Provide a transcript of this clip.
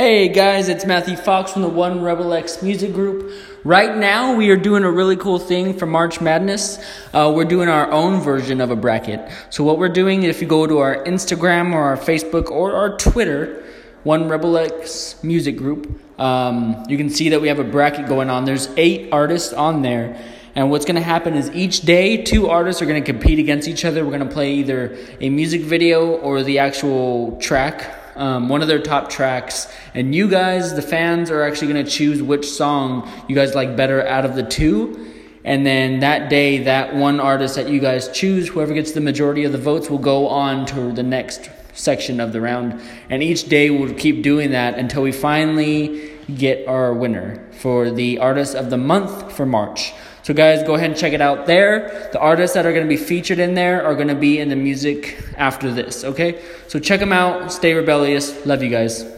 Hey guys, it's Matthew Fox from the One Rebel X Music Group. Right now, we are doing a really cool thing for March Madness. We're doing our own version of a bracket. So what we're doing, if you go to our Instagram or our Facebook or our Twitter, One Rebel X Music Group, you can see that we have a bracket going on. There's 8 artists on there. And what's going to happen is each day, 2 artists are going to compete against each other. We're going to play either a music video or the actual track. One of their top tracks, and you guys, the fans, are actually going to choose which song you guys like better out of the 2, and then that day, that one artist that you guys choose, whoever gets the majority of the votes will go on to the next section of the round, and each day we'll keep doing that until we finally get our winner for the artist of the month for March. So guys, go ahead and check it out there. The artists that are going to be featured in there are going to be in the music after this, okay? So check them out. Stay rebellious. Love you guys.